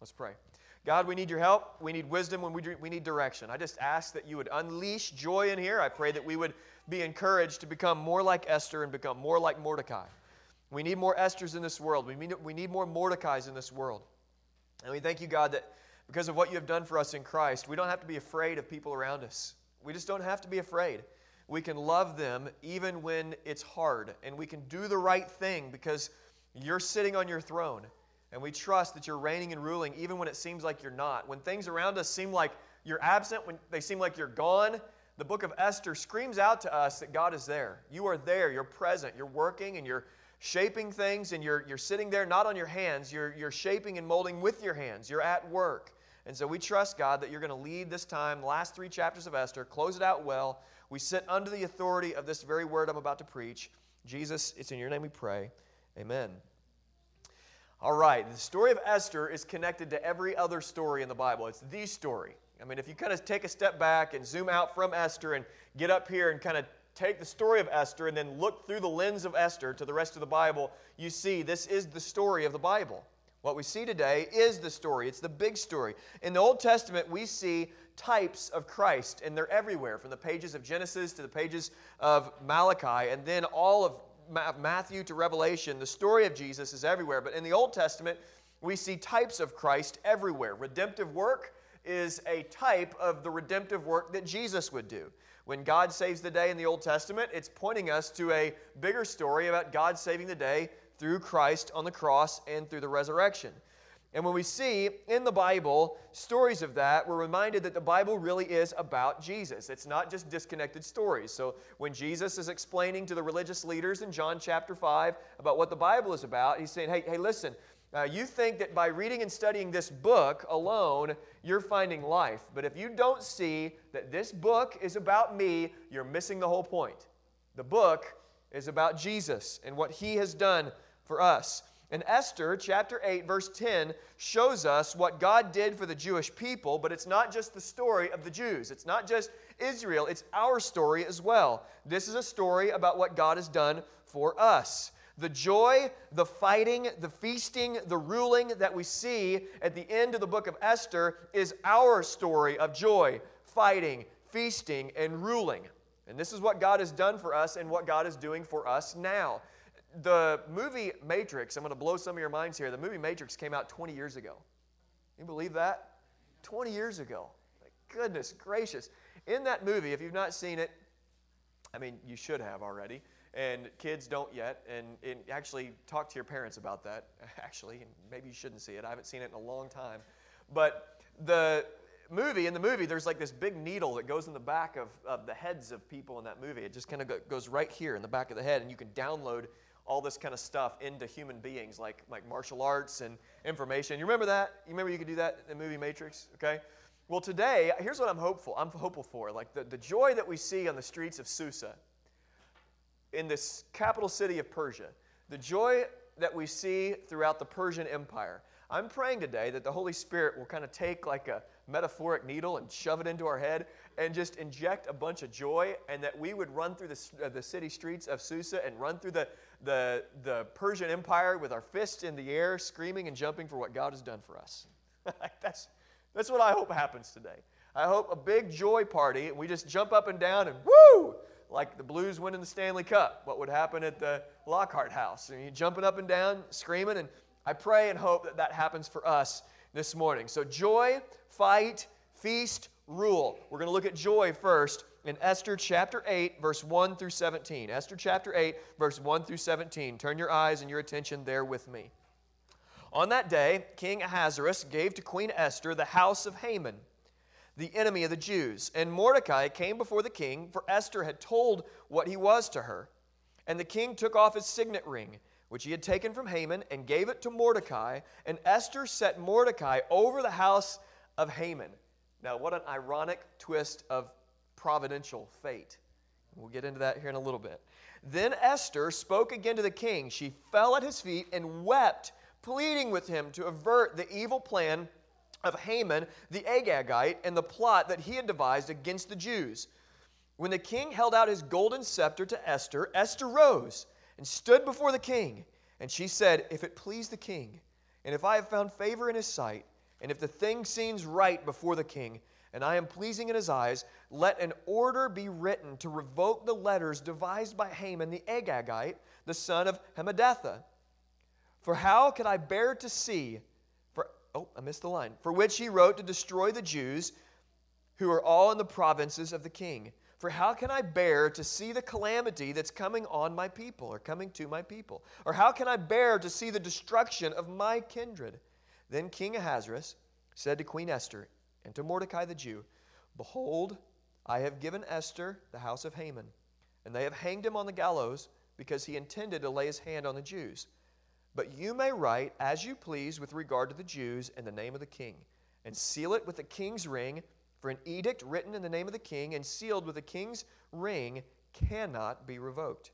Let's pray. God, we need your help. We need wisdom. We need direction. I just ask that you would unleash joy in here. I pray that we would be encouraged to become more like Esther and become more like Mordecai. We need more Esthers in this world. We need more Mordecais in this world. And we thank you, God, that because of what you have done for us in Christ, we don't have to be afraid of people around us. We just don't have to be afraid. We can love them even when it's hard. And we can do the right thing because you're sitting on your throne. And we trust that you're reigning and ruling even when it seems like you're not. When things around us seem like you're absent, when they seem like you're gone, the book of Esther screams out to us that God is there. You are there. You're present. You're working and you're shaping things, and you're sitting there not on your hands. You're shaping and molding with your hands. You're at work. And so we trust, God, that you're going to lead this time, last three chapters of Esther, close it out well. We sit under the authority of this very word I'm about to preach. Jesus, it's in your name we pray. Amen. All right, the story of Esther is connected to every other story in the Bible. It's the story. I mean, if you kind of take a step back and zoom out from Esther and get up here and kind of take the story of Esther and then look through the lens of Esther to the rest of the Bible, you see this is the story of the Bible. What we see today is the story. It's the big story. In the Old Testament, we see types of Christ, and they're everywhere, from the pages of Genesis to the pages of Malachi, and then all of Matthew to Revelation. The story of Jesus is everywhere. But in the Old Testament, we see types of Christ everywhere. Redemptive work is a type of the redemptive work that Jesus would do. When God saves the day in the Old Testament, it's pointing us to a bigger story about God saving the day through Christ on the cross and through the resurrection. And when we see in the Bible stories of that, we're reminded that the Bible really is about Jesus. It's not just disconnected stories. So when Jesus is explaining to the religious leaders in John chapter 5 about what the Bible is about, he's saying, hey, listen, you think that by reading and studying this book alone, you're finding life. But if you don't see that this book is about me, you're missing the whole point. The book is about Jesus and what he has done for us. And Esther, chapter 8, verse 10, shows us what God did for the Jewish people, but it's not just the story of the Jews. It's not just Israel. It's our story as well. This is a story about what God has done for us. The joy, the fighting, the feasting, the ruling that we see at the end of the book of Esther is our story of joy, fighting, feasting, and ruling. And this is what God has done for us and what God is doing for us now. The movie Matrix, I'm going to blow some of your minds here. The movie Matrix came out 20 years ago. Can you believe that? 20 years ago. Like, goodness gracious. In that movie, if you've not seen it, I mean, you should have already. And kids don't yet. And actually, talk to your parents about that, actually. And maybe you shouldn't see it. I haven't seen it in a long time. But in the movie, there's like this big needle that goes in the back of the heads of people in that movie. It just kind of goes right here in the back of the head. And you can download all this kind of stuff into human beings, like martial arts and information. You remember that? You remember you could do that in the movie Matrix? Okay. Well, today, here's what I'm hopeful for. Like the joy that we see on the streets of Susa, in this capital city of Persia, the joy that we see throughout the Persian Empire. I'm praying today that the Holy Spirit will kind of take like a metaphoric needle and shove it into our head and just inject a bunch of joy, and that we would run through the city streets of Susa and run through the Persian Empire with our fists in the air, screaming and jumping for what God has done for us. That's what I hope happens today. I hope a big joy party, and we just jump up and down and woo, like the Blues winning the Stanley Cup, what would happen at the Lockhart House. And you're jumping up and down, screaming, and I pray and hope that happens for us this morning. So joy, fight, feast, rule. We're going to look at joy first in Esther chapter 8, verse 1 through 17. Esther chapter 8, verse 1 through 17. Turn your eyes and your attention there with me. On that day, King Ahasuerus gave to Queen Esther the house of Haman, the enemy of the Jews. And Mordecai came before the king, for Esther had told what he was to her. And the king took off his signet ring, which he had taken from Haman, and gave it to Mordecai. And Esther set Mordecai over the house of Haman. Now, what an ironic twist of providential fate. We'll get into that here in a little bit. Then Esther spoke again to the king. She fell at his feet and wept, pleading with him to avert the evil plan of Haman the Agagite and the plot that he had devised against the Jews. When the king held out his golden scepter to Esther, Esther rose and stood before the king. And she said, "If it please the king, and if I have found favor in his sight, And if the thing seems right before the king, and I am pleasing in his eyes, let an order be written to revoke the letters devised by Haman the Agagite, the son of Hamadatha. For how could I bear to see, for which he wrote to destroy the Jews who are all in the provinces of the king. For how can I bear to see the calamity that's coming on my people, or coming to my people? Or how can I bear to see the destruction of my kindred? Then King Ahasuerus said to Queen Esther and to Mordecai the Jew, Behold, I have given Esther the house of Haman, and they have hanged him on the gallows because he intended to lay his hand on the Jews. But you may write as you please with regard to the Jews in the name of the king, and seal it with the king's ring. For an edict written in the name of the king and sealed with the king's ring cannot be revoked.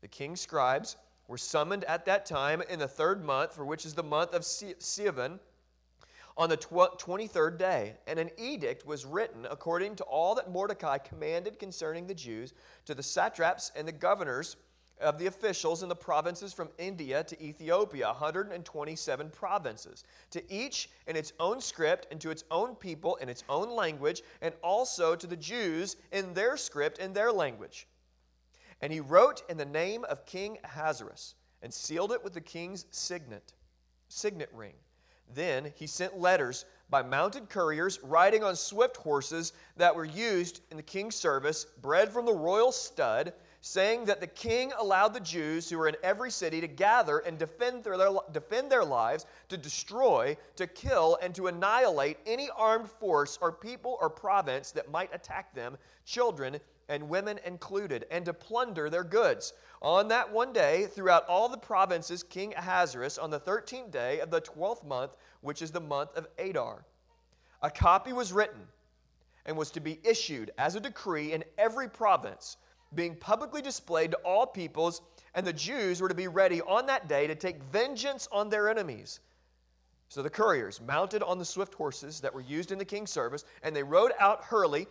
The king's scribes were summoned at that time in the third month, for which is the month of Sivan, on the 23rd day. And an edict was written according to all that Mordecai commanded concerning the Jews to the satraps and the governors of the officials in the provinces from India to Ethiopia, 127 provinces, to each in its own script and to its own people in its own language, and also to the Jews in their script and their language. And he wrote in the name of King Ahasuerus and sealed it with the king's signet ring. Then he sent letters by mounted couriers riding on swift horses that were used in the king's service, bred from the royal stud, saying that the king allowed the Jews who were in every city to gather and defend their lives, to destroy, to kill, and to annihilate any armed force or people or province that might attack them, children and women included, and to plunder their goods. On that one day, throughout all the provinces, King Ahasuerus, on the 13th day of the 12th month, which is the month of Adar, a copy was written and was to be issued as a decree in every province, being publicly displayed to all peoples, and the Jews were to be ready on that day to take vengeance on their enemies. So the couriers mounted on the swift horses that were used in the king's service, and they rode out hurriedly,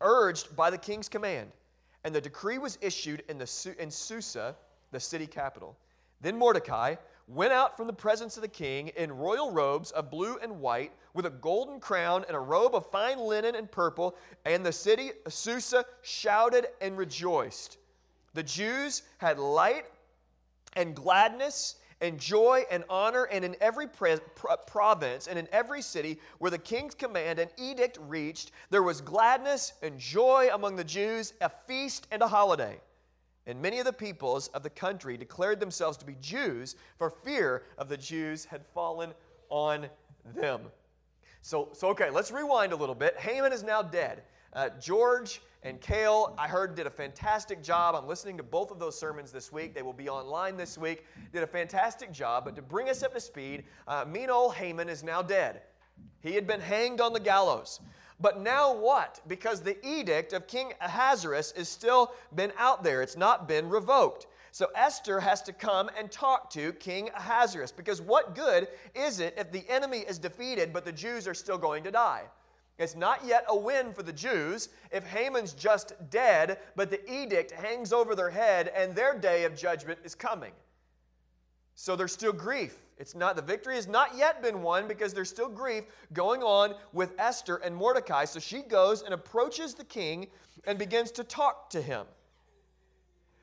urged by the king's command. And the decree was issued in Susa, the city capital. Then Mordecai went out from the presence of the king in royal robes of blue and white, with a golden crown and a robe of fine linen and purple, and the city of Susa shouted and rejoiced. The Jews had light and gladness and joy and honor, and in every province and in every city where the king's command and edict reached, there was gladness and joy among the Jews, a feast and a holiday. And many of the peoples of the country declared themselves to be Jews, for fear of the Jews had fallen on them. So okay, let's rewind a little bit. Haman is now dead. George and Kale, I heard, did a fantastic job. I'm listening to both of those sermons this week. They will be online this week. Did a fantastic job. But to bring us up to speed, mean old Haman is now dead. He had been hanged on the gallows. But now what? Because the edict of King Ahasuerus has still been out there. It's not been revoked. So Esther has to come and talk to King Ahasuerus, because what good is it if the enemy is defeated but the Jews are still going to die? It's not yet a win for the Jews if Haman's just dead, but the edict hangs over their head and their day of judgment is coming. So there's still grief. The victory has not yet been won, because there's still grief going on with Esther and Mordecai. So she goes and approaches the king and begins to talk to him.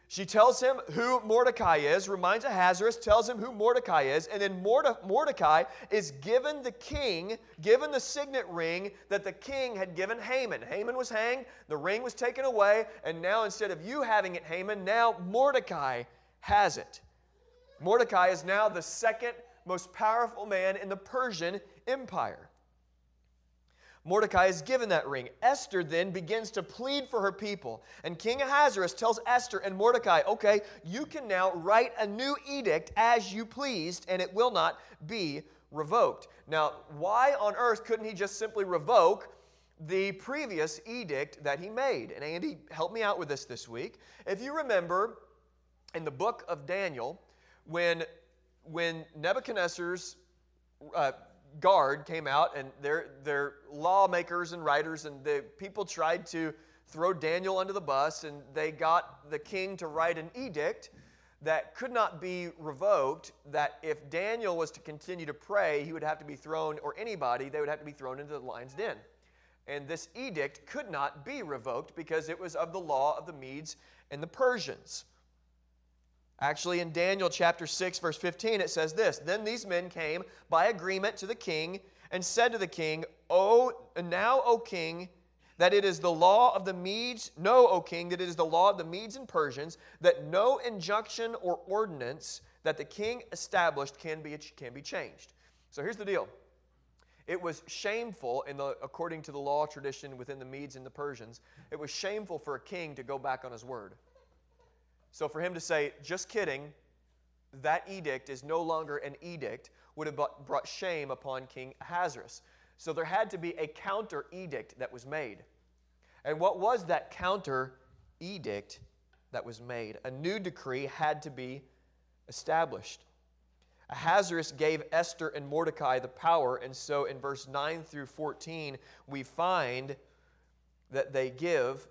She tells him who Mordecai is, reminds Ahasuerus, tells him who Mordecai is, and then Mordecai is given the signet ring that the king had given Haman. Haman was hanged, the ring was taken away, and now instead of you having it, Haman, now Mordecai has it. Mordecai is now the second most powerful man in the Persian Empire. Mordecai is given that ring. Esther then begins to plead for her people. And King Ahasuerus tells Esther and Mordecai, okay, you can now write a new edict as you pleased, and it will not be revoked. Now, why on earth couldn't he just simply revoke the previous edict that he made? And Andy, help me out with this week. If you remember, in the book of Daniel, when Nebuchadnezzar's guard came out, and their lawmakers and writers and the people tried to throw Daniel under the bus, and they got the king to write an edict that could not be revoked, that if Daniel was to continue to pray, he would have to be thrown, or anybody, they would have to be thrown into the lion's den. And this edict could not be revoked because it was of the law of the Medes and the Persians. Actually, in Daniel chapter 6, verse 15, it says this, "Then these men came by agreement to the king and said to the king, O king, that it is the law of the Medes, know, O king, that it is the law of the Medes and Persians, that no injunction or ordinance that the king established can be changed." So here's the deal. It was shameful, according to the law tradition within the Medes and the Persians, it was shameful for a king to go back on his word. So for him to say, just kidding, that edict is no longer an edict, would have brought shame upon King Ahasuerus. So there had to be a counter edict that was made. And what was that counter edict that was made? A new decree had to be established. Ahasuerus gave Esther and Mordecai the power, and so in verse 9 through 14, we find that they give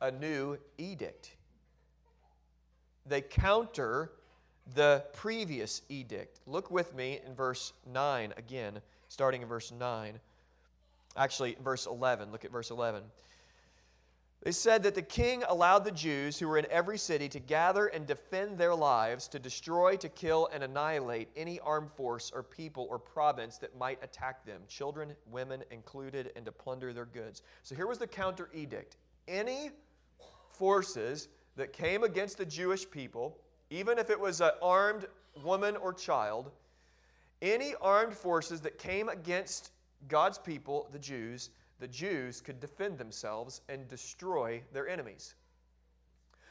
a new edict. They counter the previous edict. Look with me in verse 9 again, starting in verse 9. Actually, verse 11. Look at verse 11. They said that the king allowed the Jews who were in every city to gather and defend their lives, to destroy, to kill, and annihilate any armed force or people or province that might attack them, children, women included, and to plunder their goods. So here was the counter edict. Any forces that came against the Jewish people, even if it was an armed woman or child, any armed forces that came against God's people, the Jews could defend themselves and destroy their enemies.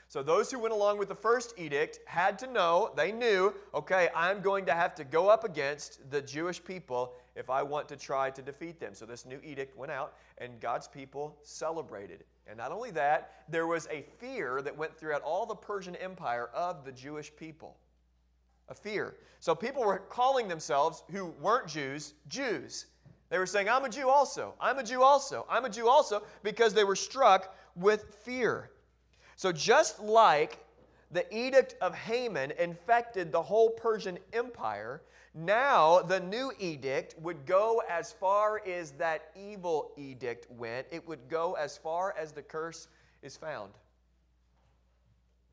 So those who went along with the first edict had to know, they knew, okay, I'm going to have to go up against the Jewish people if I want to try to defeat them. So this new edict went out, and God's people celebrated. And not only that, there was a fear that went throughout all the Persian Empire of the Jewish people. A fear. So people were calling themselves, who weren't Jews, Jews. They were saying, I'm a Jew also, I'm a Jew also, I'm a Jew also, because they were struck with fear. So just like the edict of Haman infected the whole Persian Empire, now the new edict would go as far as that evil edict went. It would go as far as the curse is found.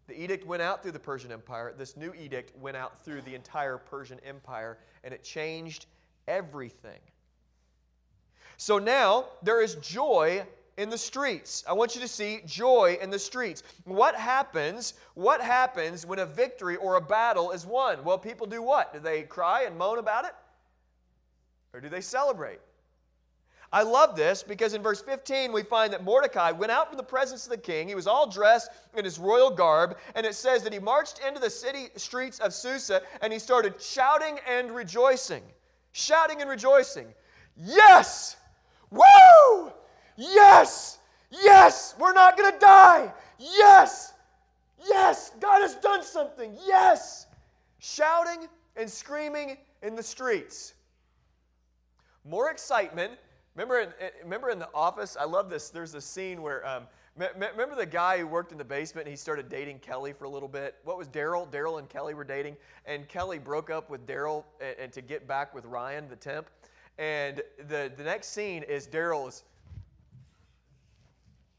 The edict went out through the Persian Empire. This new edict went out through the entire Persian Empire, and it changed everything. So now there is joy in the streets. I want you to see joy in the streets. What happens when a victory or a battle is won? Well, people do what? Do they cry and moan about it? Or do they celebrate? I love this because in verse 15 we find that Mordecai went out from the presence of the king. He was all dressed in his royal garb, and it says that he marched into the city streets of Susa, and he started shouting and rejoicing. Shouting and rejoicing. Yes! Woo! Yes! Yes! We're not going to die! Yes! Yes! God has done something! Yes! Shouting and screaming in the streets. More excitement. Remember in The Office? I love this. There's a scene where, remember the guy who worked in the basement and he started dating Kelly for a little bit? What was Daryl? Daryl and Kelly were dating. And Kelly broke up with Daryl and to get back with Ryan, the temp. And the next scene is Daryl is,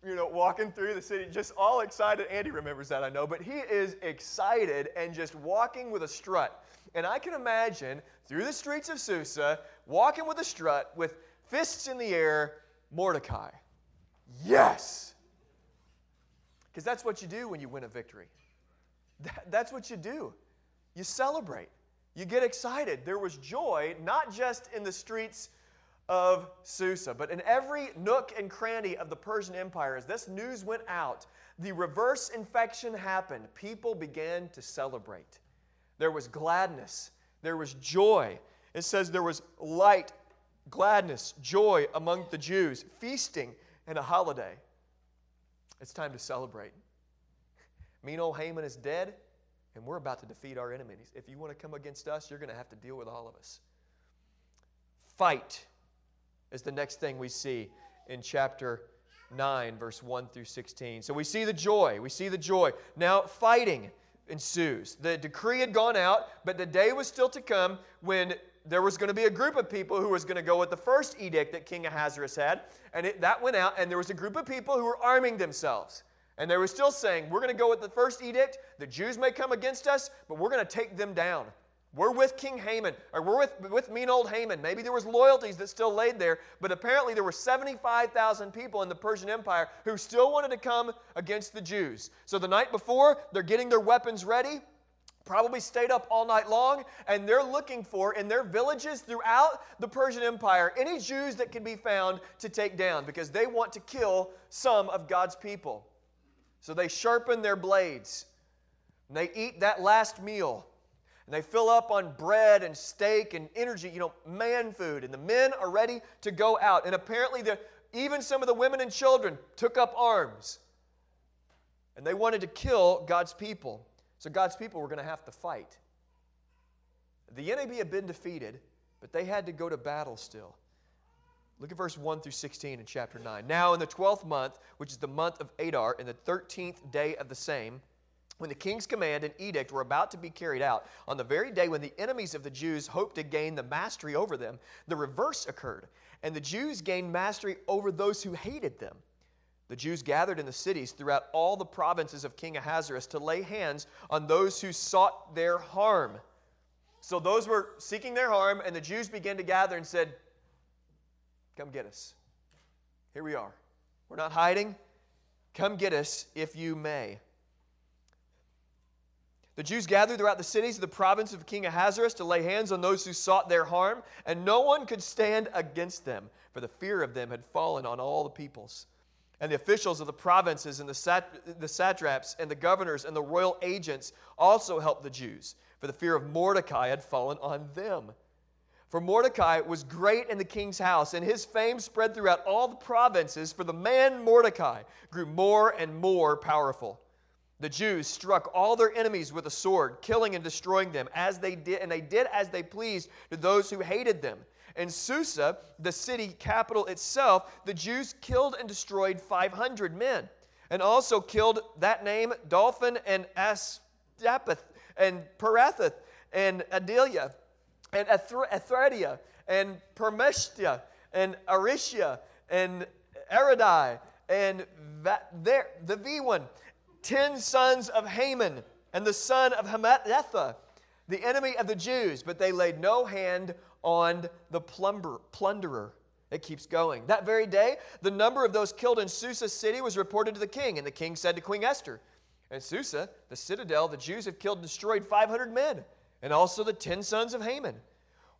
walking through the city, just all excited. Andy remembers that, I know. But he is excited and just walking with a strut. And I can imagine through the streets of Susa, walking with a strut, with fists in the air, Mordecai. Yes! Because that's what you do when you win a victory. That's what you do. You celebrate. You get excited. There was joy, not just in the streets of Susa, but in every nook and cranny of the Persian Empire. As this news went out, the reverse infection happened. People began to celebrate. There was gladness. There was joy. It says there was light, gladness, joy among the Jews, feasting, and a holiday. It's time to celebrate. Mean old Haman is dead, and we're about to defeat our enemies. If you want to come against us, you're going to have to deal with all of us. Fight is the next thing we see in chapter 9, verse 1 through 16. So we see the joy. Now, fighting ensues. The decree had gone out, but the day was still to come when there was going to be a group of people who was going to go with the first edict that King Ahasuerus had, and that went out, and there was a group of people who were arming themselves. And they were still saying, we're going to go with the first edict. The Jews may come against us, but we're going to take them down. We're with King Haman, or we're with mean old Haman. Maybe there was loyalties that still laid there, but apparently there were 75,000 people in the Persian Empire who still wanted to come against the Jews. So the night before, they're getting their weapons ready, probably stayed up all night long, and they're looking for, in their villages throughout the Persian Empire, any Jews that can be found to take down, because they want to kill some of God's people. So they sharpen their blades, and they eat that last meal. And they fill up on bread and steak and energy, man food. And the men are ready to go out. And apparently, even some of the women and children took up arms. And they wanted to kill God's people. So God's people were going to have to fight. The NAB had been defeated, but they had to go to battle still. Look at verse 1 through 16 in chapter 9. Now in the 12th month, which is the month of Adar, in the 13th day of the same, when the king's command and edict were about to be carried out, on the very day when the enemies of the Jews hoped to gain the mastery over them, the reverse occurred, and the Jews gained mastery over those who hated them. The Jews gathered in the cities throughout all the provinces of King Ahasuerus to lay hands on those who sought their harm. So those were seeking their harm, and the Jews began to gather and said, come get us. Here we are. We're not hiding. Come get us if you may. The Jews gathered throughout the cities of the province of King Ahasuerus to lay hands on those who sought their harm, and no one could stand against them, for the fear of them had fallen on all the peoples. And the officials of the provinces and the satraps and the governors and the royal agents also helped the Jews, for the fear of Mordecai had fallen on them. For Mordecai was great in the king's house, and his fame spread throughout all the provinces, for the man Mordecai grew more and more powerful. The Jews struck all their enemies with a sword, killing and destroying them, and they did as they pleased to those who hated them. In Susa, the city capital itself, the Jews killed and destroyed 500 men, and also killed that name Dolphin and Astapeth and Peratheth and Adelia and Athredia and Permeshtia and Arishia and Aradai and the V1. 10 sons of Haman and the son of Hamadatha, the enemy of the Jews, but they laid no hand on the plunderer. It keeps going. That very day, the number of those killed in Susa city was reported to the king, and the king said to Queen Esther, in Susa, the citadel, the Jews have killed and destroyed 500 men, and also the 10 sons of Haman.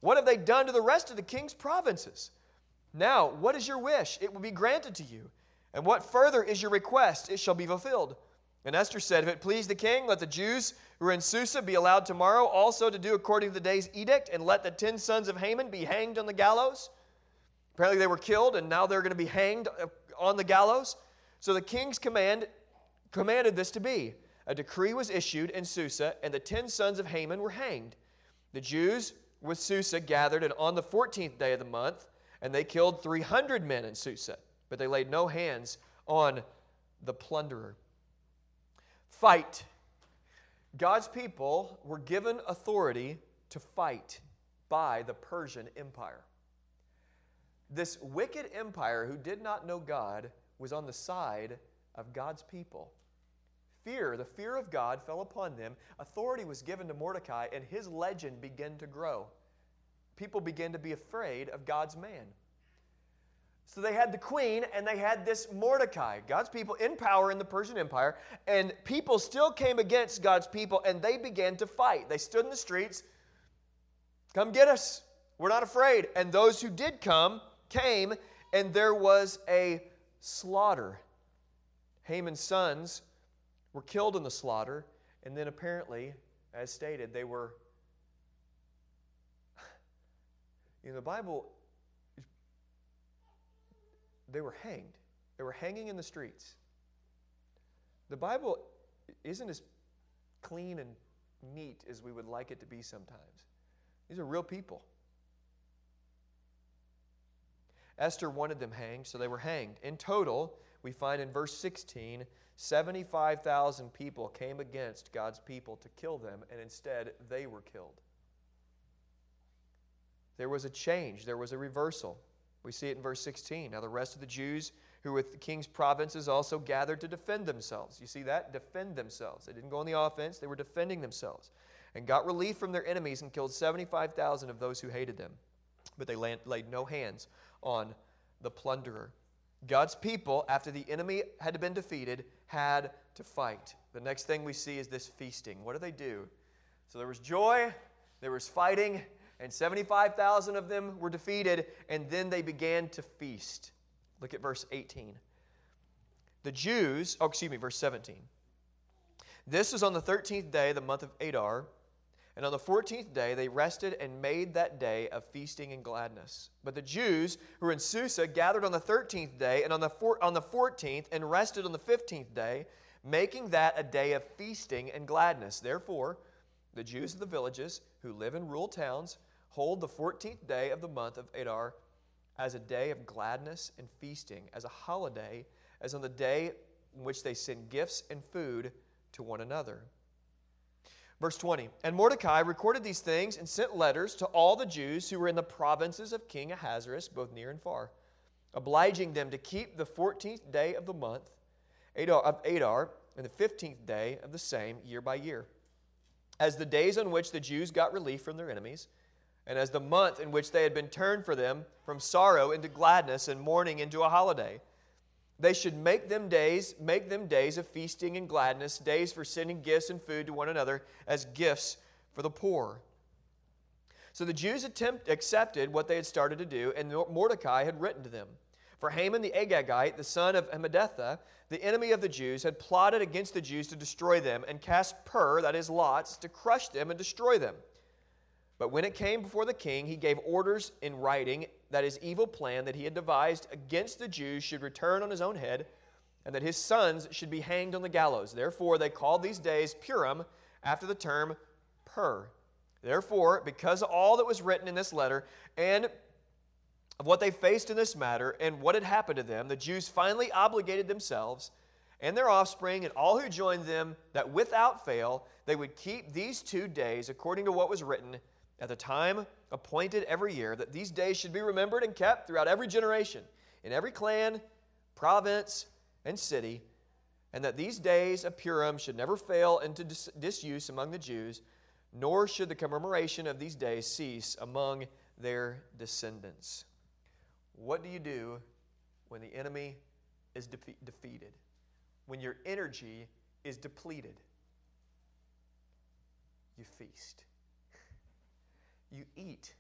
What have they done to the rest of the king's provinces? Now, what is your wish? It will be granted to you. And what further is your request? It shall be fulfilled. And Esther said, if it please the king, let the Jews who are in Susa be allowed tomorrow also to do according to the day's edict, and let the 10 sons of Haman be hanged on the gallows. Apparently they were killed, and now they're going to be hanged on the gallows. So the king's commanded this to be. A decree was issued in Susa, and the 10 sons of Haman were hanged. The Jews with Susa gathered, and on the 14th day of the month, and they killed 300 men in Susa, but they laid no hands on the plunderer. Fight. God's people were given authority to fight by the Persian Empire. This wicked empire who did not know God was on the side of God's people. The fear of God fell upon them. Authority was given to Mordecai, and his legend began to grow. People began to be afraid of God's man. So they had the queen, and they had this Mordecai, God's people in power in the Persian Empire, and people still came against God's people, and they began to fight. They stood in the streets, come get us, we're not afraid. And those who did come, came, and there was a slaughter. Haman's sons were killed in the slaughter, and then apparently, as stated, they were... the Bible... They were hanged. They were hanging in the streets. The Bible isn't as clean and neat as we would like it to be sometimes. These are real people. Esther wanted them hanged, so they were hanged. In total, we find in verse 16, 75,000 people came against God's people to kill them, and instead they were killed. There was a change. There was a reversal. We see it in verse 16. Now the rest of the Jews who with the king's provinces also gathered to defend themselves. You see that? Defend themselves. They didn't go on the offense. They were defending themselves and got relief from their enemies and killed 75,000 of those who hated them. But they laid no hands on the plunderer. God's people, after the enemy had been defeated, had to fight. The next thing we see is this feasting. What do they do? So there was joy, there was fighting, and 75,000 of them were defeated, and then they began to feast. Look at verse 18. Verse 17. This was on the 13th day of the month of Adar, and on the 14th day they rested and made that day of feasting and gladness. But the Jews who were in Susa gathered on the 13th day and on the 14th and rested on the 15th day, making that a day of feasting and gladness. Therefore, the Jews of the villages who live in rural towns hold the 14th day of the month of Adar as a day of gladness and feasting, as a holiday, as on the day in which they send gifts and food to one another. Verse 20, and Mordecai recorded these things and sent letters to all the Jews who were in the provinces of King Ahasuerus, both near and far, obliging them to keep the 14th day of the month of Adar and the 15th day of the same year by year, as the days on which the Jews got relief from their enemies, and as the month in which they had been turned for them from sorrow into gladness and mourning into a holiday. They should make them days of feasting and gladness, days for sending gifts and food to one another as gifts for the poor. So the Jews accepted what they had started to do, and Mordecai had written to them. For Haman the Agagite, the son of Hamadatha, the enemy of the Jews, had plotted against the Jews to destroy them and cast Pur, that is lots, to crush them and destroy them. But when it came before the king, he gave orders in writing that his evil plan that he had devised against the Jews should return on his own head, and that his sons should be hanged on the gallows. Therefore, they called these days Purim, after the term Pur. Therefore, because of all that was written in this letter and of what they faced in this matter and what had happened to them, the Jews finally obligated themselves and their offspring and all who joined them that without fail they would keep these 2 days according to what was written at the time appointed every year, that these days should be remembered and kept throughout every generation, in every clan, province, and city, and that these days of Purim should never fail into disuse among the Jews, nor should the commemoration of these days cease among their descendants. What do you do when the enemy is defeated? When your energy is depleted? You feast. You eat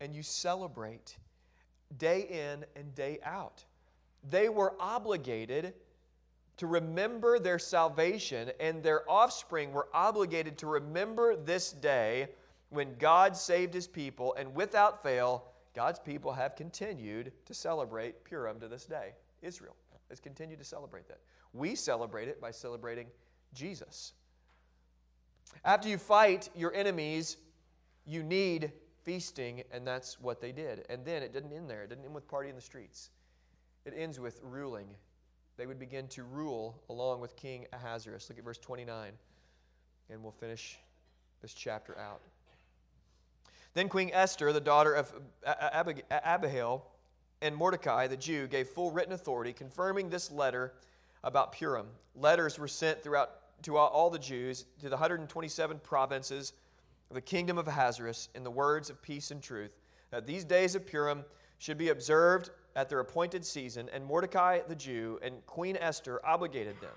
and you celebrate day in and day out. They were obligated to remember their salvation, and their offspring were obligated to remember this day when God saved his people, and without fail, God's people have continued to celebrate Purim to this day. Israel has continued to celebrate that. We celebrate it by celebrating Jesus. After you fight your enemies, you need feasting, and that's what they did. And then it didn't end there. It didn't end with party in the streets. It ends with ruling. They would begin to rule along with King Ahasuerus. Look at verse 29, and we'll finish this chapter out. Then Queen Esther, the daughter of Abihail, and Mordecai, the Jew, gave full written authority, confirming this letter about Purim. Letters were sent throughout to all the Jews, to the 127 provinces of the kingdom of Ahasuerus, in the words of peace and truth, that these days of Purim should be observed at their appointed season, and Mordecai the Jew and Queen Esther obligated them.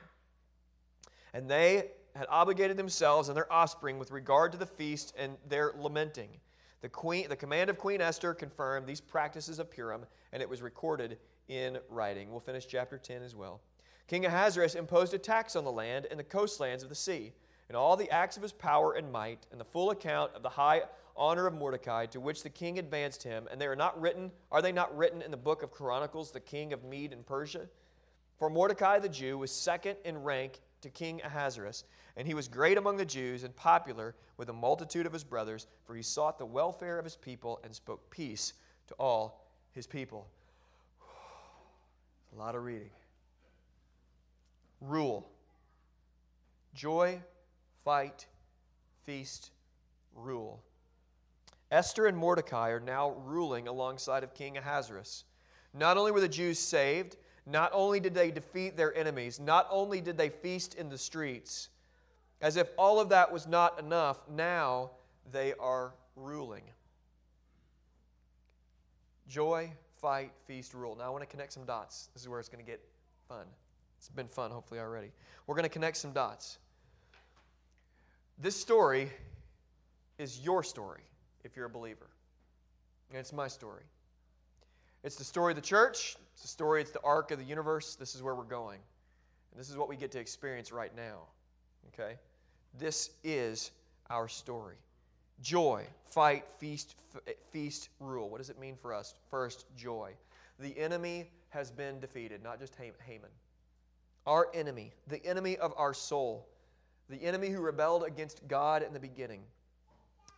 And they had obligated themselves and their offspring with regard to the feast and their lamenting. The command of Queen Esther confirmed these practices of Purim, and it was recorded in writing. We'll finish chapter 10 as well. King Ahasuerus imposed a tax on the land and the coastlands of the sea, and all the acts of his power and might, and the full account of the high honor of Mordecai, to which the king advanced him, and are they not written in the book of Chronicles, the king of Mede and Persia? For Mordecai the Jew was second in rank to King Ahasuerus, and he was great among the Jews and popular with the multitude of his brothers, for he sought the welfare of his people and spoke peace to all his people. A lot of reading. rule. Joy, fight, feast, rule. Esther and Mordecai are now ruling alongside of King Ahasuerus. Not only were the Jews saved, not only did they defeat their enemies, not only did they feast in the streets, as if all of that was not enough, now they are ruling. Joy, fight, feast, rule. Now I want to connect some dots. This is where it's going to get fun. It's been fun, hopefully, already. We're going to connect some dots. This story is your story if you're a believer. And it's my story. It's the story of the church. It's the story, it's the arc of the universe. This is where we're going. And this is what we get to experience right now. Okay? This is our story. Joy, fight, feast, rule. What does it mean for us? First, joy. The enemy has been defeated, not just Haman. Our enemy, the enemy of our soul, the enemy who rebelled against God in the beginning,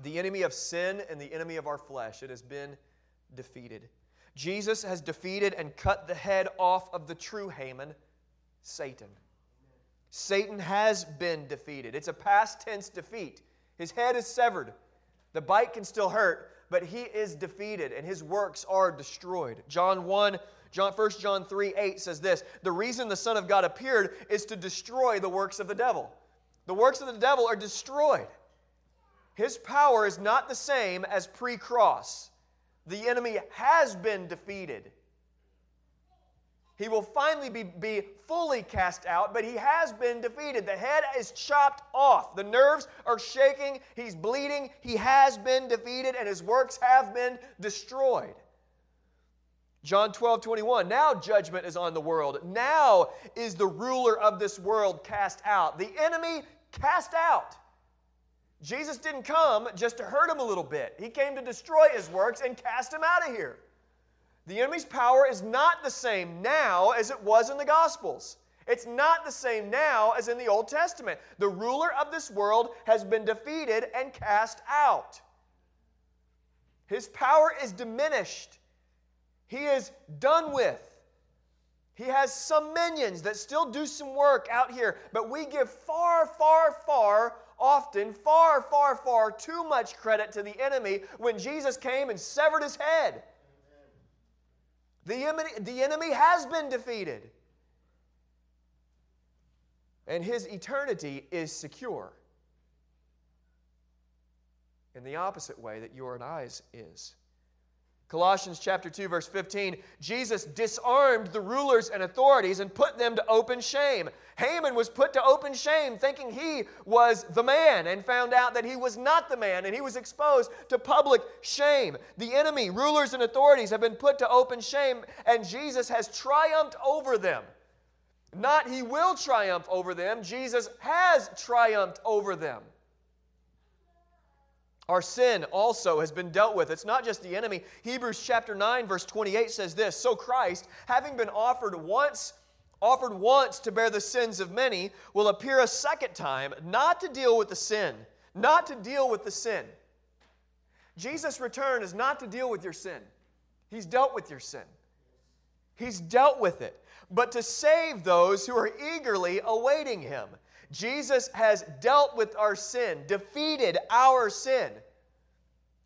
the enemy of sin and the enemy of our flesh, it has been defeated. Jesus has defeated and cut the head off of the true Haman, Satan. Satan has been defeated. It's a past tense defeat. His head is severed. The bite can still hurt, but he is defeated and his works are destroyed. John 1 John 3:8 says this, the reason the Son of God appeared is to destroy the works of the devil. The works of the devil are destroyed. His power is not the same as pre-cross. The enemy has been defeated. He will finally be fully cast out, but he has been defeated. The head is chopped off. The nerves are shaking. He's bleeding. He has been defeated, and his works have been destroyed. John 12:21. Now judgment is on the world. Now is the ruler of this world cast out. The enemy cast out. Jesus didn't come just to hurt him a little bit. He came to destroy his works and cast him out of here. The enemy's power is not the same now as it was in the Gospels. It's not the same now as in the Old Testament. The ruler of this world has been defeated and cast out. His power is diminished. He is done with. He has some minions that still do some work out here, but we give far, far, far often far, far, far too much credit to the enemy when Jesus came and severed his head. The enemy has been defeated. And his eternity is secure. In the opposite way that yours and ours is. Colossians chapter 2, verse 15, Jesus disarmed the rulers and authorities and put them to open shame. Haman was put to open shame thinking he was the man and found out that he was not the man and he was exposed to public shame. The enemy, rulers and authorities have been put to open shame and Jesus has triumphed over them. Not he will triumph over them, Jesus has triumphed over them. Our sin also has been dealt with. It's not just the enemy. Hebrews chapter 9, verse 28 says this, so Christ, having been offered once to bear the sins of many, will appear a second time, not to deal with the sin. Jesus' return is not to deal with your sin. He's dealt with your sin. He's dealt with it. But to save those who are eagerly awaiting him. Jesus has dealt with our sin, defeated our sin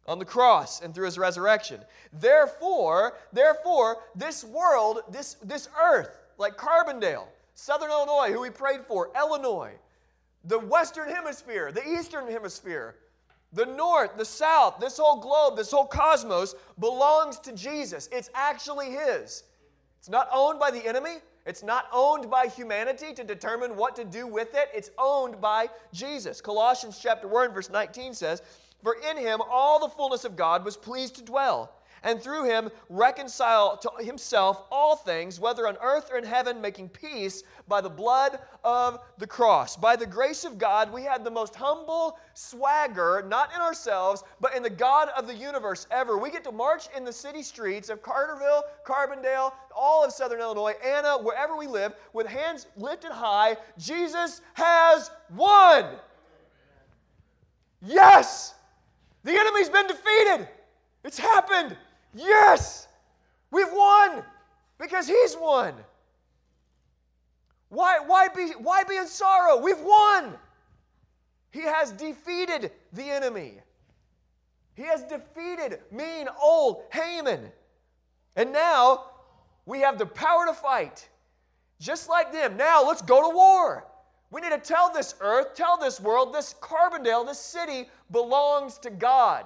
on the cross and through his resurrection. Therefore, this world, this earth, like Carbondale, Southern Illinois, who we prayed for, Illinois, the Western Hemisphere, the Eastern Hemisphere, the North, the South, this whole globe, this whole cosmos belongs to Jesus. It's actually his. It's not owned by the enemy. It's not owned by humanity to determine what to do with it. It's owned by Jesus. Colossians chapter 1, verse 19 says, for in him all the fullness of God was pleased to dwell, and through him reconcile to himself all things, whether on earth or in heaven, making peace by the blood of the cross. By the grace of God, we had the most humble swagger, not in ourselves, but in the God of the universe ever. We get to march in the city streets of Carterville, Carbondale, all of Southern Illinois, Anna, wherever we live, with hands lifted high, Jesus has won! Yes! The enemy's been defeated! It's happened! Yes! We've won because he's won. Why be in sorrow? We've won. He has defeated the enemy. He has defeated mean old Haman. And now we have the power to fight. Just like them. Now let's go to war. We need to tell this earth, tell this world, this Carbondale, this city belongs to God.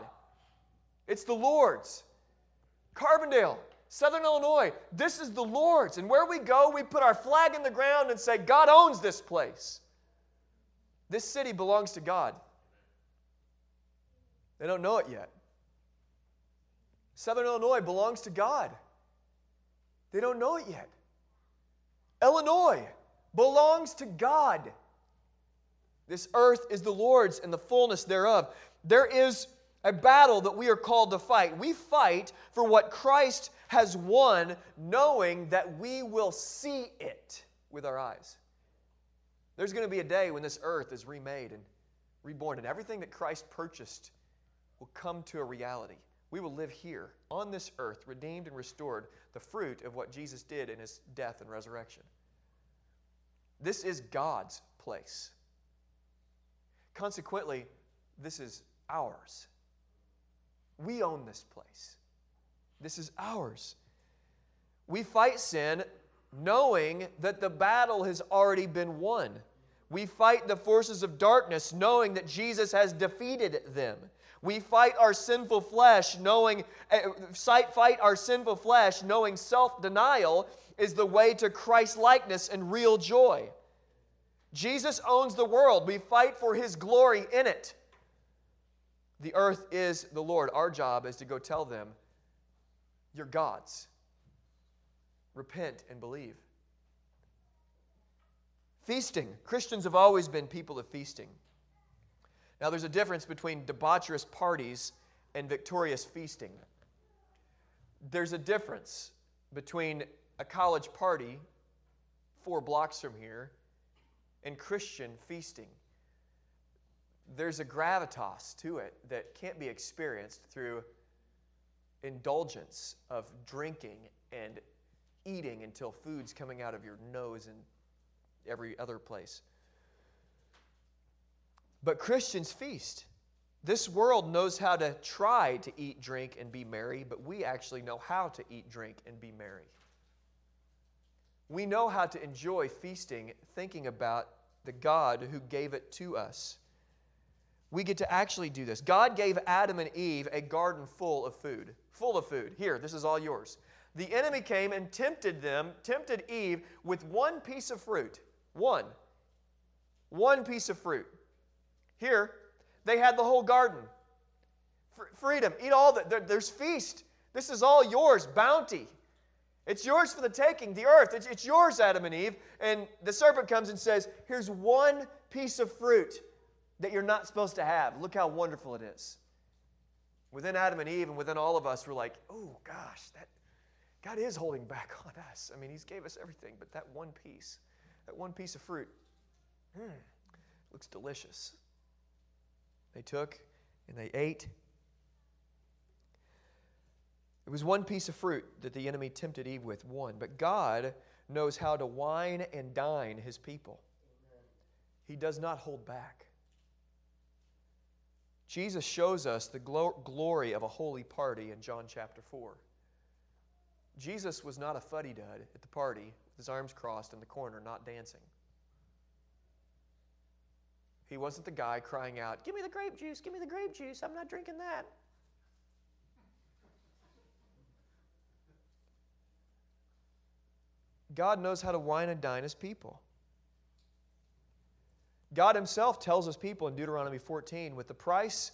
It's the Lord's. Carbondale, Southern Illinois, this is the Lord's. And where we go, we put our flag in the ground and say, God owns this place. This city belongs to God. They don't know it yet. Southern Illinois belongs to God. They don't know it yet. Illinois belongs to God. This earth is the Lord's and the fullness thereof. There is a battle that we are called to fight. We fight for what Christ has won, knowing that we will see it with our eyes. There's going to be a day when this earth is remade and reborn, and everything that Christ purchased will come to a reality. We will live here on this earth, redeemed and restored, the fruit of what Jesus did in his death and resurrection. This is God's place. Consequently, this is ours. We own this place. This is ours. We fight sin knowing that the battle has already been won. We fight the forces of darkness knowing that Jesus has defeated them. We fight our sinful flesh knowing self-denial is the way to Christ-likeness and real joy. Jesus owns the world. We fight for his glory in it. The earth is the Lord. Our job is to go tell them, you're God's. Repent and believe. Feasting. Christians have always been people of feasting. Now, there's a difference between debaucherous parties and victorious feasting. There's a difference between a college party 4 blocks from here and Christian feasting. There's a gravitas to it that can't be experienced through indulgence of drinking and eating until food's coming out of your nose and every other place. But Christians feast. This world knows how to try to eat, drink, and be merry, but we actually know how to eat, drink, and be merry. We know how to enjoy feasting, thinking about the God who gave it to us. We get to actually do this. God gave Adam and Eve a garden full of food. Full of food. Here, this is all yours. The enemy came and tempted Eve with one piece of fruit. One piece of fruit. Here, they had the whole garden. Freedom. Eat all that. There's feast. This is all yours. Bounty. It's yours for the taking. The earth. It's yours, Adam and Eve. And the serpent comes and says, here's one piece of fruit that you're not supposed to have. Look how wonderful it is. Within Adam and Eve and within all of us, we're like, oh gosh, that God is holding back on us. I mean, he's gave us everything, but that one piece of fruit, looks delicious. They took and they ate. It was one piece of fruit that the enemy tempted Eve with, one. But God knows how to wine and dine his people. He does not hold back. Jesus shows us the glory of a holy party in John chapter 4. Jesus was not a fuddy-dud at the party with his arms crossed in the corner, not dancing. He wasn't the guy crying out, give me the grape juice, I'm not drinking that. God knows how to wine and dine his people. God himself tells his people in Deuteronomy 14, with the price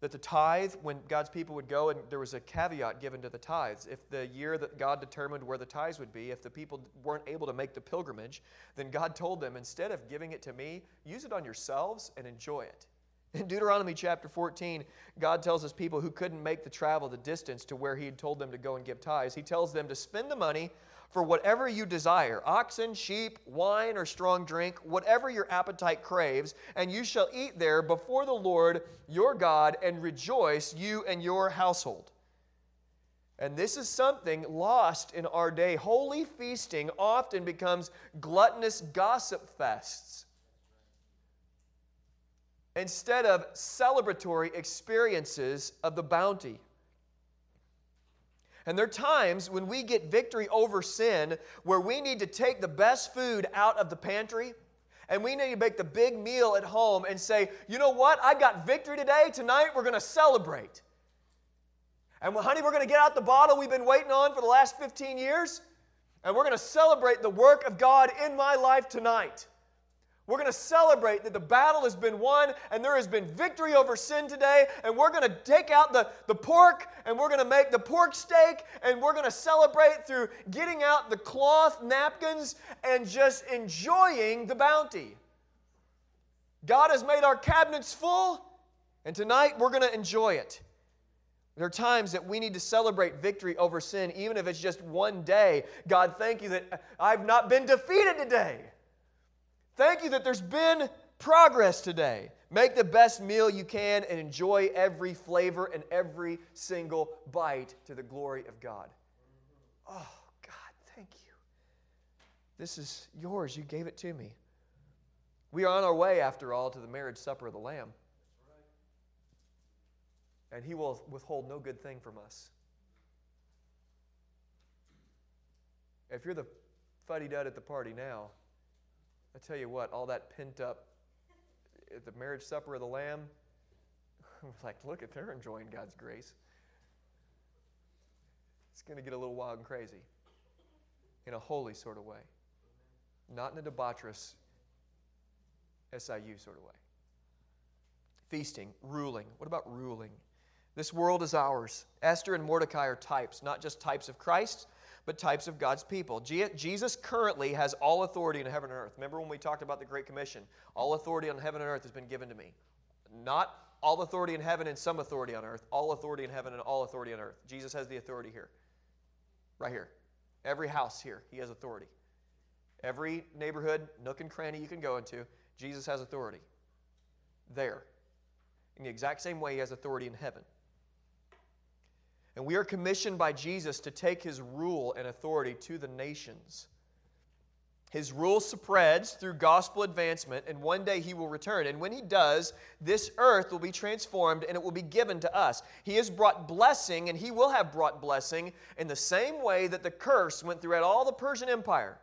that the tithe, when God's people would go, and there was a caveat given to the tithes. If the year that God determined where the tithes would be, if the people weren't able to make the pilgrimage, then God told them, instead of giving it to me, use it on yourselves and enjoy it. In Deuteronomy chapter 14, God tells his people who couldn't make the travel, the distance to where he had told them to go and give tithes, he tells them to spend the money for whatever you desire, oxen, sheep, wine, or strong drink, whatever your appetite craves, and you shall eat there before the Lord your God and rejoice, you and your household. And this is something lost in our day. Holy feasting often becomes gluttonous gossip fests instead of celebratory experiences of the bounty. And there are times when we get victory over sin where we need to take the best food out of the pantry and we need to make the big meal at home and say, you know what, I got victory today. Tonight we're going to celebrate. And honey, we're going to get out the bottle we've been waiting on for the last 15 years, and we're going to celebrate the work of God in my life tonight. We're going to celebrate that the battle has been won, and there has been victory over sin today, and we're going to take out the pork, and we're going to make the pork steak, and we're going to celebrate through getting out the cloth napkins and just enjoying the bounty. God has made our cabinets full, and tonight we're going to enjoy it. There are times that we need to celebrate victory over sin, even if it's just one day. God, thank you that I've not been defeated today. Thank you that there's been progress today. Make the best meal you can and enjoy every flavor and every single bite to the glory of God. Oh, God, thank you. This is yours. You gave it to me. We are on our way, after all, to the marriage supper of the Lamb. And He will withhold no good thing from us. If you're the fuddy-dud at the party now, I tell you what, all that pent up at the marriage supper of the Lamb, we're like, look, if they're enjoying God's grace, it's going to get a little wild and crazy in a holy sort of way, not in a debaucherous SIU sort of way. Feasting, ruling. What about ruling? This world is ours. Esther and Mordecai are types, not just types of Christ, but types of God's people. Jesus currently has all authority in heaven and earth. Remember when we talked about the Great Commission? All authority on heaven and earth has been given to me. Not all authority in heaven and some authority on earth. All authority in heaven and all authority on earth. Jesus has the authority here. Right here. Every house here, He has authority. Every neighborhood, nook and cranny you can go into, Jesus has authority. There. In the exact same way He has authority in heaven. And we are commissioned by Jesus to take His rule and authority to the nations. His rule spreads through gospel advancement, and one day He will return. And when He does, this earth will be transformed and it will be given to us. He has brought blessing, and He will have brought blessing in the same way that the curse went throughout all the Persian Empire.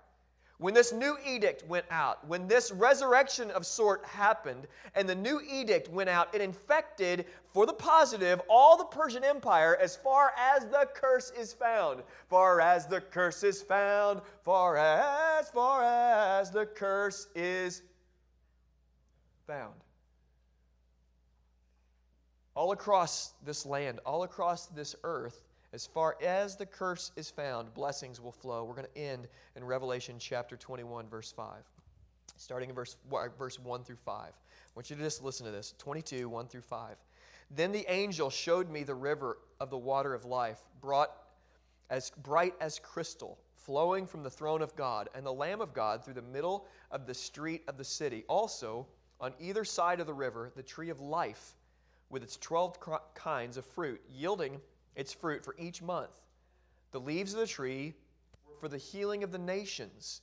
When this new edict went out, when this resurrection of sort happened, and the new edict went out, it infected, for the positive, all the Persian Empire as far as the curse is found. Far as the curse is found, far as the curse is found. All across this land, all across this earth, as far as the curse is found, blessings will flow. We're going to end in Revelation chapter 21, verse 5. Starting in verse 1 through 5. I want you to just listen to this. 22, 1 through 5. Then the angel showed me the river of the water of life, brought as bright as crystal, flowing from the throne of God and the Lamb of God through the middle of the street of the city. Also, on either side of the river, the tree of life with its 12 kinds of fruit, yielding its fruit for each month. The leaves of the tree were for the healing of the nations.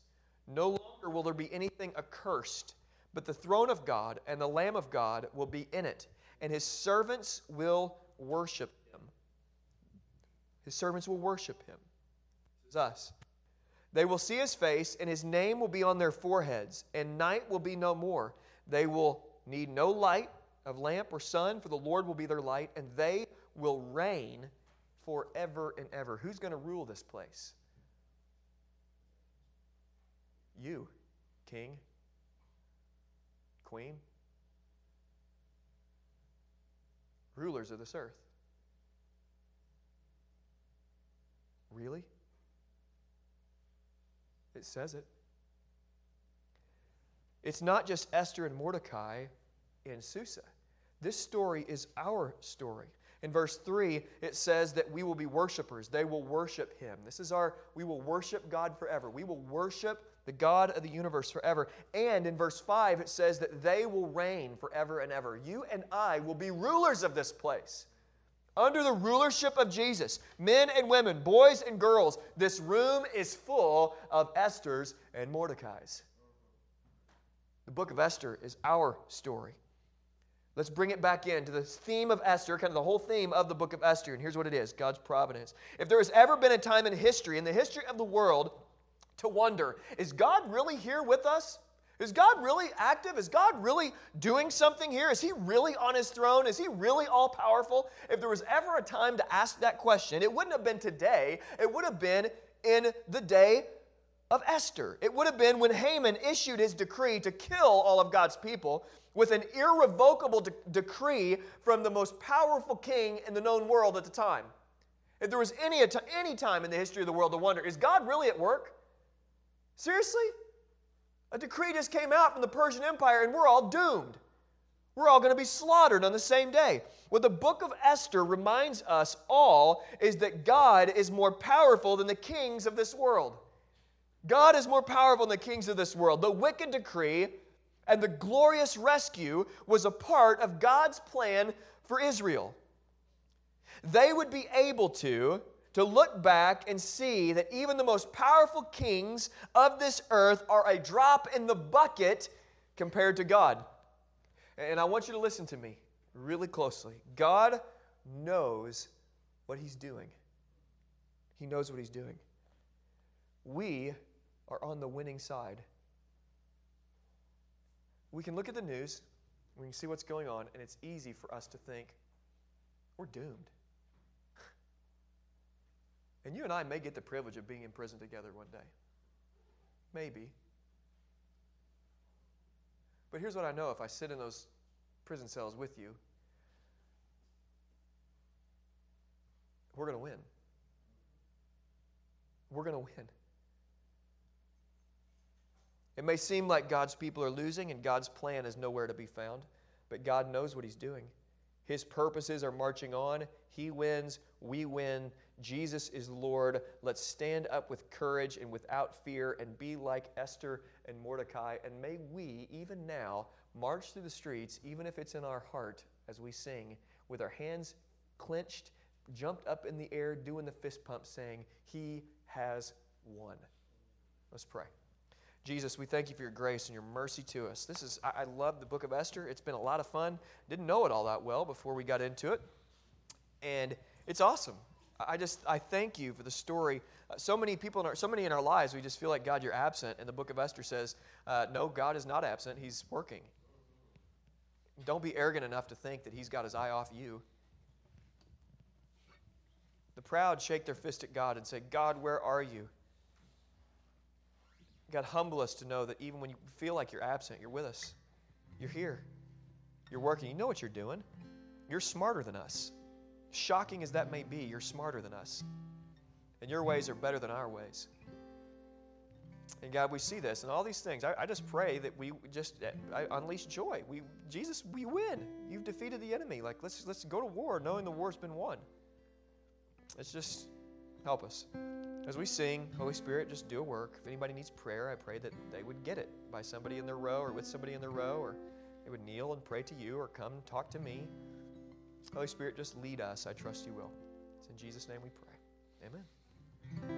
No longer will there be anything accursed, but the throne of God and the Lamb of God will be in it, and His servants will worship Him. His servants will worship Him. It's us. They will see His face, and His name will be on their foreheads, and night will be no more. They will need no light of lamp or sun, for the Lord will be their light, and they will reign forever and ever. Who's going to rule this place? You, king, queen, rulers of this earth. Really? It says it. It's not just Esther and Mordecai in Susa. This story is our story. In verse 3, it says that we will be worshipers. They will worship Him. This is we will worship God forever. We will worship the God of the universe forever. And in verse 5, it says that they will reign forever and ever. You and I will be rulers of this place. Under the rulership of Jesus, men and women, boys and girls, this room is full of Esthers and Mordecais. The book of Esther is our story. Let's bring it back into the theme of Esther, kind of the whole theme of the book of Esther. And here's what it is, God's providence. If there has ever been a time in history, in the history of the world, to wonder, is God really here with us? Is God really active? Is God really doing something here? Is he really on his throne? Is he really all-powerful? If there was ever a time to ask that question, it wouldn't have been today. It would have been in the day of Esther. It would have been when Haman issued his decree to kill all of God's people with an irrevocable decree from the most powerful king in the known world at the time. If there was any time in the history of the world to wonder, is God really at work? Seriously? A decree just came out from the Persian Empire, and we're all doomed. We're all going to be slaughtered on the same day. What the book of Esther reminds us all is that God is more powerful than the kings of this world. God is more powerful than the kings of this world. The wicked decree and the glorious rescue was a part of God's plan for Israel. They would be able to look back and see that even the most powerful kings of this earth are a drop in the bucket compared to God. And I want you to listen to me really closely. God knows what he's doing. He knows what he's doing. We are on the winning side. We can look at the news, we can see what's going on, and it's easy for us to think, we're doomed. And you and I may get the privilege of being in prison together one day. Maybe. But here's what I know if I sit in those prison cells with you. We're going to win. We're going to win. It may seem like God's people are losing and God's plan is nowhere to be found, but God knows what he's doing. His purposes are marching on. He wins. We win. Jesus is Lord. Let's stand up with courage and without fear and be like Esther and Mordecai. And may we, even now, march through the streets, even if it's in our heart as we sing, with our hands clenched, jumped up in the air, doing the fist pump, saying, he has won. Let's pray. Jesus, we thank you for your grace and your mercy to us. I love the book of Esther. It's been a lot of fun. Didn't know it all that well before we got into it. And it's awesome. I thank you for the story. So many in our lives, we just feel like, God, you're absent. And the book of Esther says, no, God is not absent. He's working. Don't be arrogant enough to think that he's got his eye off you. The proud shake their fist at God and say, God, where are you? God, humble us to know that even when you feel like you're absent, you're with us. You're here. You're working. You know what you're doing. You're smarter than us. Shocking as that may be, you're smarter than us. And your ways are better than our ways. And God, we see this. And all these things, I just pray that I unleash joy. Jesus, we win. You've defeated the enemy. Like, let's go to war knowing the war's been won. Let's just help us. As we sing, Holy Spirit, just do a work. If anybody needs prayer, I pray that they would get it by somebody in their row or with somebody in their row, or they would kneel and pray to you or come talk to me. Holy Spirit, just lead us. I trust you will. It's in Jesus' name we pray. Amen.